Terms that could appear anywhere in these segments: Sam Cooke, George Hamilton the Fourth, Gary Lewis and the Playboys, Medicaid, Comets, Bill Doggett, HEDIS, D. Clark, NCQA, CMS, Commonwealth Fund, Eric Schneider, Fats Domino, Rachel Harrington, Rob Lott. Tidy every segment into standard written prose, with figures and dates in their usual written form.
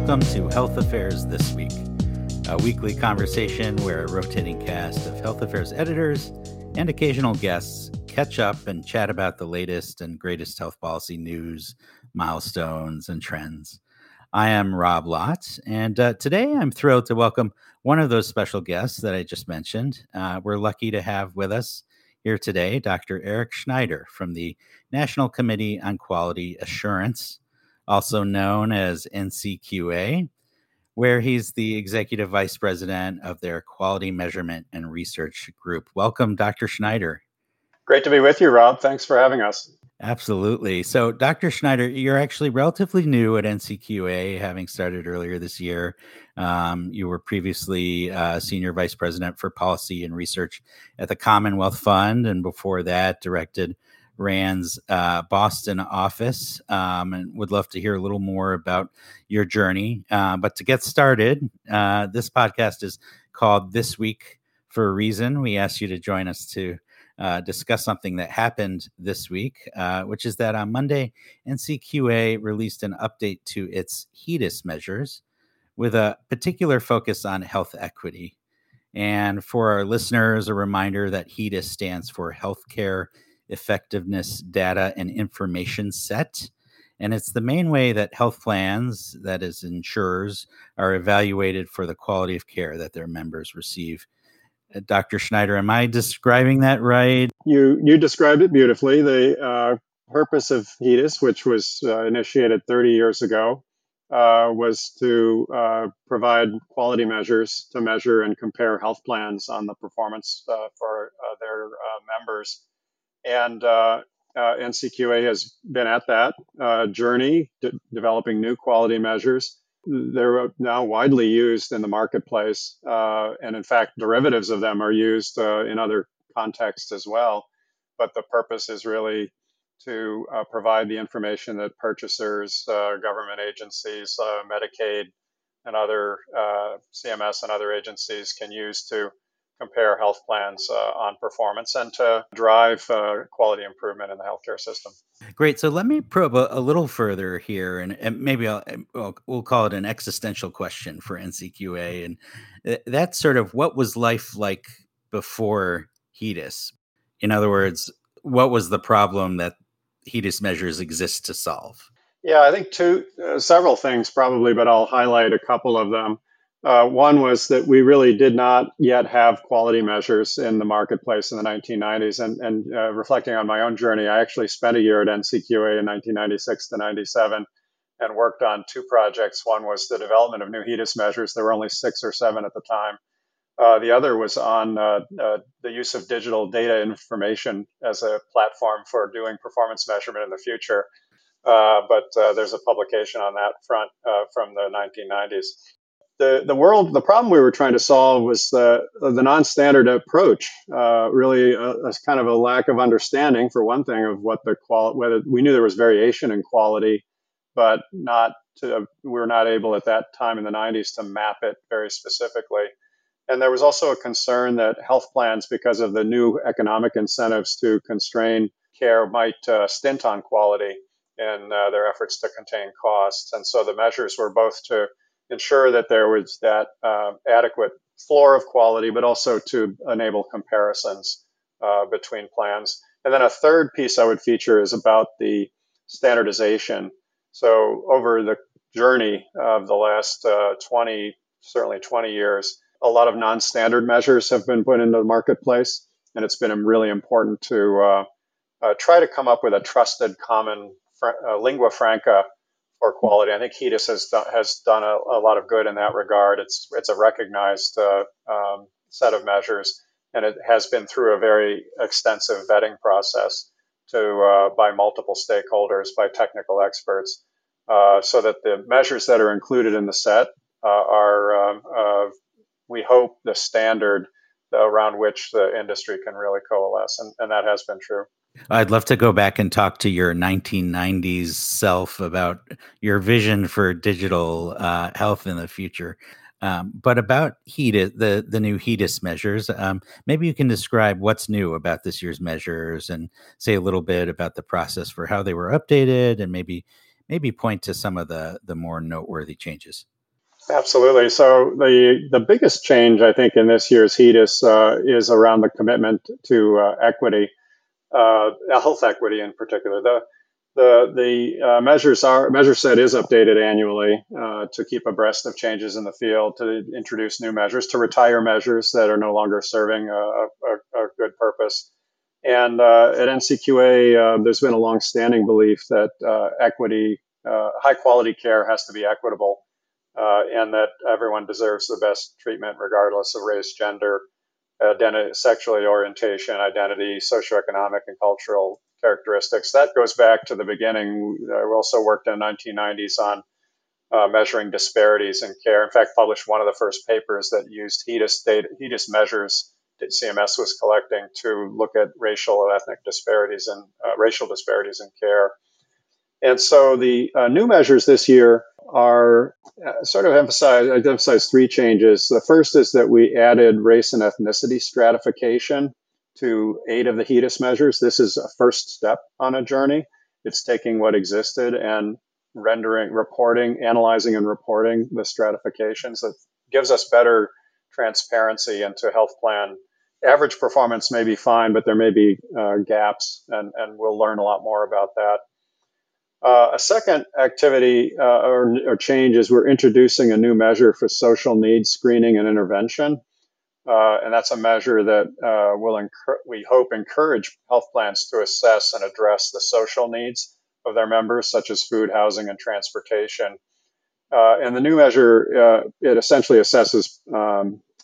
welcome to Health Affairs This Week, a weekly conversation where a rotating cast of health affairs editors and occasional guests catch up and chat about the latest and greatest health policy news, milestones, and trends. I am Rob Lott, and today I'm thrilled to welcome one of those special guests that I just mentioned. We're lucky to have with us here today Dr. Eric Schneider from the National Committee on Quality Assurance, also known as NCQA, where he's the Executive Vice President of their Quality Measurement and Research Group. Welcome, Dr. Schneider. Great to be with you, Rob. Thanks for having us. Absolutely. So, Dr. Schneider, you're actually relatively new at NCQA, having started earlier this year. You were previously Senior Vice President for Policy and Research at the Commonwealth Fund, and before that, directed RAND's Boston office, and would love to hear a little more about your journey. But to get started, this podcast is called This Week for a reason. We asked you to join us to discuss something that happened this week, which is that on Monday, NCQA released an update to its HEDIS measures with a particular focus on health equity. And for our listeners, a reminder that HEDIS stands for Healthcare Effectiveness Data and Information Set. And it's the main way that health plans, that is insurers, are evaluated for the quality of care that their members receive. Dr. Schneider, am I describing that right? You described it beautifully. The purpose of HEDIS, which was initiated 30 years ago, was to provide quality measures to measure and compare health plans on the performance for their members. And NCQA has been at that journey, developing new quality measures. They're now widely used in the marketplace, and in fact, derivatives of them are used in other contexts as well. But the purpose is really to provide the information that purchasers, government agencies, Medicaid, and other CMS and other agencies can use to compare health plans on performance and to drive quality improvement in the healthcare system. Great. So let me probe a little further here, and maybe we'll call it an existential question for NCQA. And that's sort of, what was life like before HEDIS? In other words, what was the problem that HEDIS measures exist to solve? Yeah, I think several things probably, but I'll highlight a couple of them. One was that we really did not yet have quality measures in the marketplace in the 1990s. And reflecting on my own journey, I actually spent a year at NCQA in 1996 to 97 and worked on two projects. One was the development of new HEDIS measures. There were only 6 or 7 at the time. The other was on the use of digital data information as a platform for doing performance measurement in the future. But there's a publication on that front from the 1990s. The problem we were trying to solve was the non-standard approach. Really, a kind of a lack of understanding, for one thing, of what the whether we knew there was variation in quality, but we were not able at that time in the 90s to map it very specifically. And there was also a concern that health plans, because of the new economic incentives to constrain care, might stint on quality in their efforts to contain costs. And so the measures were both to ensure that there was that adequate floor of quality, but also to enable comparisons between plans. And then a third piece I would feature is about the standardization. So over the journey of the last 20 years, a lot of non-standard measures have been put into the marketplace. And it's been really important to try to come up with a trusted common lingua franca or quality. I think HEDIS has done a lot of good in that regard. It's a recognized set of measures, and it has been through a very extensive vetting process by multiple stakeholders, by technical experts, so that the measures that are included in the set are, we hope, the standard around which the industry can really coalesce, and that has been true. I'd love to go back and talk to your 1990s self about your vision for digital health in the future. But about HEDIS, the new HEDIS measures, maybe you can describe what's new about this year's measures and say a little bit about the process for how they were updated and maybe maybe point to some of the more noteworthy changes. Absolutely. So the biggest change, I think, in this year's HEDIS is around the commitment to equity, health equity in particular. The measure set is updated annually to keep abreast of changes in the field, to introduce new measures, to retire measures that are no longer serving a good purpose. And at NCQA, there's been a longstanding belief that equity, high-quality care has to be equitable, and that everyone deserves the best treatment regardless of race, gender, identity, sexual orientation, identity, socioeconomic and cultural characteristics. That goes back to the beginning. I also worked in the 1990s on measuring disparities in care. In fact, published one of the first papers that used HEDIS measures that CMS was collecting to look at racial and ethnic disparities and racial disparities in care. And so the new measures this year are sort of emphasize three changes. The first is that we added race and ethnicity stratification to 8 of the HEDIS measures. This is a first step on a journey. It's taking what existed and analyzing and reporting the stratifications. That gives us better transparency into health plan. Average performance may be fine, but there may be gaps, and we'll learn a lot more about that. A second activity or change is we're introducing a new measure for social needs screening and intervention. And that's a measure that we hope encourage health plans to assess and address the social needs of their members, such as food, housing, and transportation. And the new measure, it essentially assesses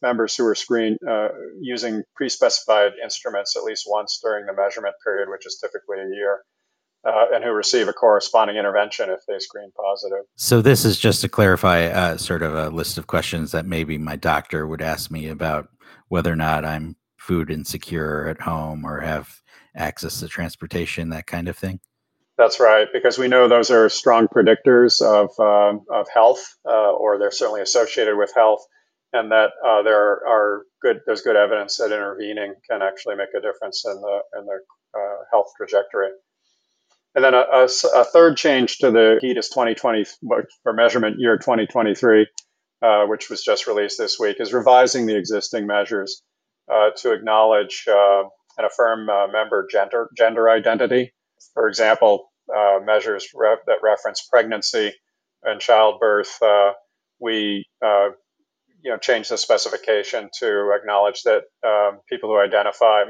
members who are screened using pre-specified instruments at least once during the measurement period, which is typically a year. And who receive a corresponding intervention if they screen positive. So this is just to clarify sort of a list of questions that maybe my doctor would ask me about whether or not I'm food insecure at home or have access to transportation, that kind of thing? That's right, because we know those are strong predictors of health, or they're certainly associated with health, and that there's good evidence that intervening can actually make a difference in the health trajectory. And then a third change to the HEDIS 2020 for measurement year 2023, which was just released this week, is revising the existing measures to acknowledge and affirm member gender identity. For example, measures that reference pregnancy and childbirth, we change the specification to acknowledge that people who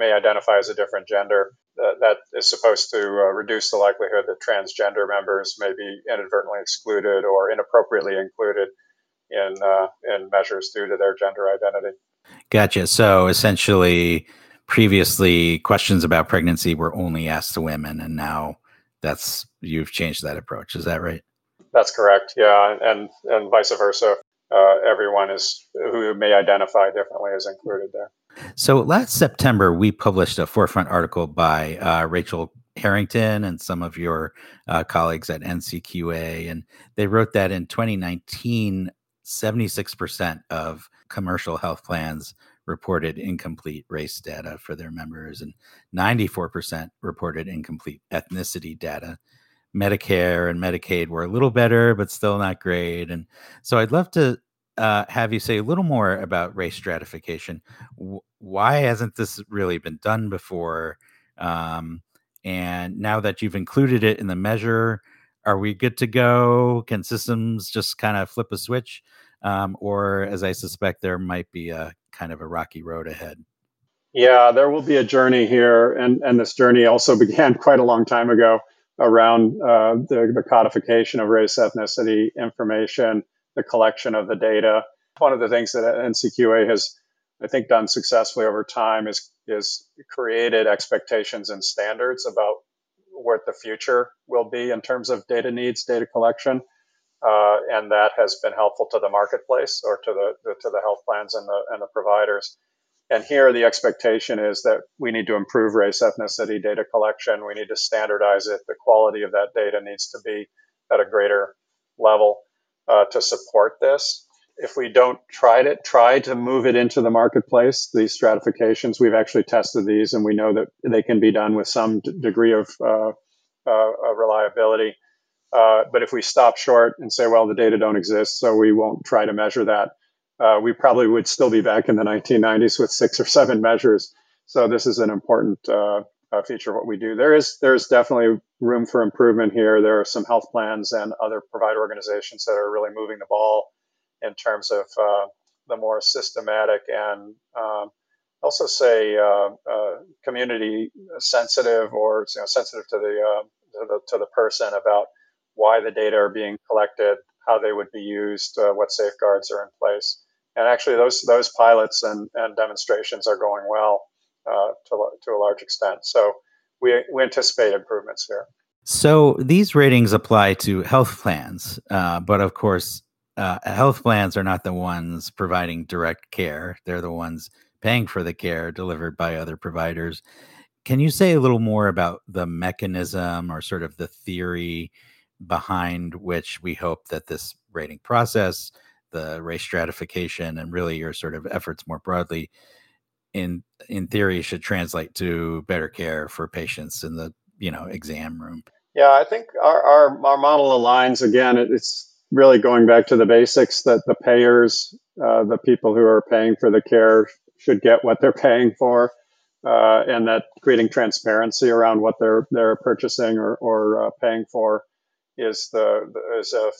may identify as a different gender. That is supposed to reduce the likelihood that transgender members may be inadvertently excluded or inappropriately included in measures due to their gender identity. Gotcha. So essentially, previously questions about pregnancy were only asked to women, and now you've changed that approach. Is that right? That's correct. Yeah, and vice versa. Everyone who may identify differently is included there. So last September, we published a Forefront article by Rachel Harrington and some of your colleagues at NCQA, and they wrote that in 2019, 76% of commercial health plans reported incomplete race data for their members, and 94% reported incomplete ethnicity data. Medicare and Medicaid were a little better, but still not great. And so I'd love to have you say a little more about race stratification. Why hasn't this really been done before? And now that you've included it in the measure, are we good to go? Can systems just kind of flip a switch? Or as I suspect, there might be a kind of a rocky road ahead. Yeah, there will be a journey here. And this journey also began quite a long time ago around the codification of race, ethnicity information, the collection of the data. One of the things that NCQA has, I think, done successfully over time is created expectations and standards about what the future will be in terms of data needs, data collection, and that has been helpful to the marketplace or to the health plans and the providers. And here the expectation is that we need to improve race, ethnicity data collection. We need to standardize it. The quality of that data needs to be at a greater level to support this. If we don't try to move it into the marketplace, these stratifications, we've actually tested these, and we know that they can be done with some degree of reliability. But if we stop short and say, well, the data don't exist, so we won't try to measure that, we probably would still be back in the 1990s with 6 or 7 measures. So this is an important feature of what we do. There is definitely room for improvement here. There are some health plans and other provider organizations that are really moving the ball in terms of the more systematic and also say community sensitive or sensitive to the person about why the data are being collected, how they would be used, what safeguards are in place. And actually those pilots and demonstrations are going well to a large extent. So we anticipate improvements here. So these ratings apply to health plans, but of course, health plans are not the ones providing direct care. They're the ones paying for the care delivered by other providers. Can you say a little more about the mechanism or sort of the theory behind which we hope that this rating process, the race stratification, and really your sort of efforts more broadly in theory should translate to better care for patients in the, exam room? Yeah, I think our model aligns, again, it's really going back to the basics that the payers, the people who are paying for the care, should get what they're paying for, and that creating transparency around what they're purchasing or paying for is a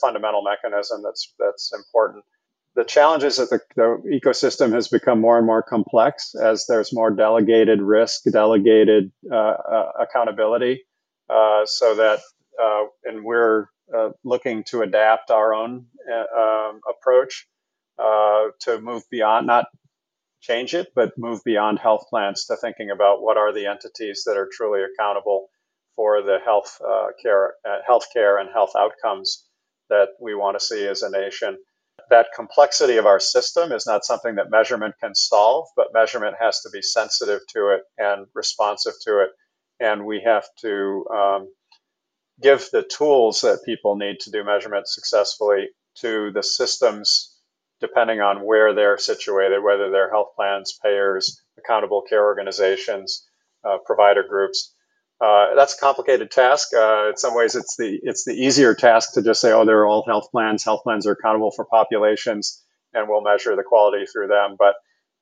fundamental mechanism that's important. The challenge is that the ecosystem has become more and more complex as there's more delegated risk, delegated accountability, so that and we're looking to adapt our own approach to move beyond, not change it, but move beyond health plans to thinking about what are the entities that are truly accountable for the health care and health outcomes that we want to see as a nation. That complexity of our system is not something that measurement can solve, but measurement has to be sensitive to it and responsive to it. And we have to give the tools that people need to do measurement successfully to the systems, depending on where they're situated, whether they're health plans, payers, accountable care organizations, provider groups. That's a complicated task. In some ways, it's the easier task to just say, oh, they're all health plans. Health plans are accountable for populations, and we'll measure the quality through them. But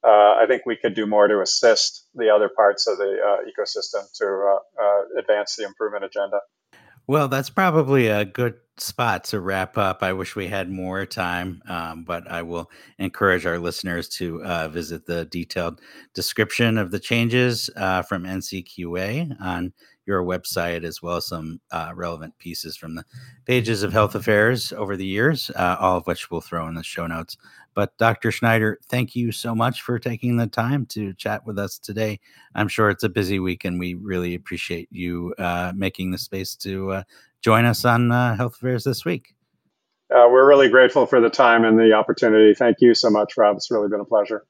I think we could do more to assist the other parts of the ecosystem to advance the improvement agenda. Well, that's probably a good spot to wrap up. I wish we had more time, but I will encourage our listeners to visit the detailed description of the changes from NCQA on your website, as well as some relevant pieces from the pages of Health Affairs over the years, all of which we'll throw in the show notes. But Dr. Schneider, thank you so much for taking the time to chat with us today. I'm sure it's a busy week, and we really appreciate you making the space to join us on Health Affairs this week. We're really grateful for the time and the opportunity. Thank you so much, Rob. It's really been a pleasure.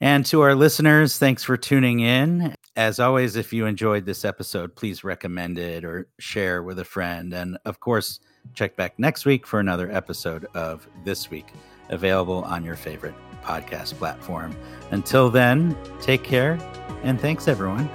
And to our listeners, thanks for tuning in. As always, if you enjoyed this episode, please recommend it or share with a friend. And of course, check back next week for another episode of This Week, available on your favorite podcast platform. Until then, take care, and thanks, everyone.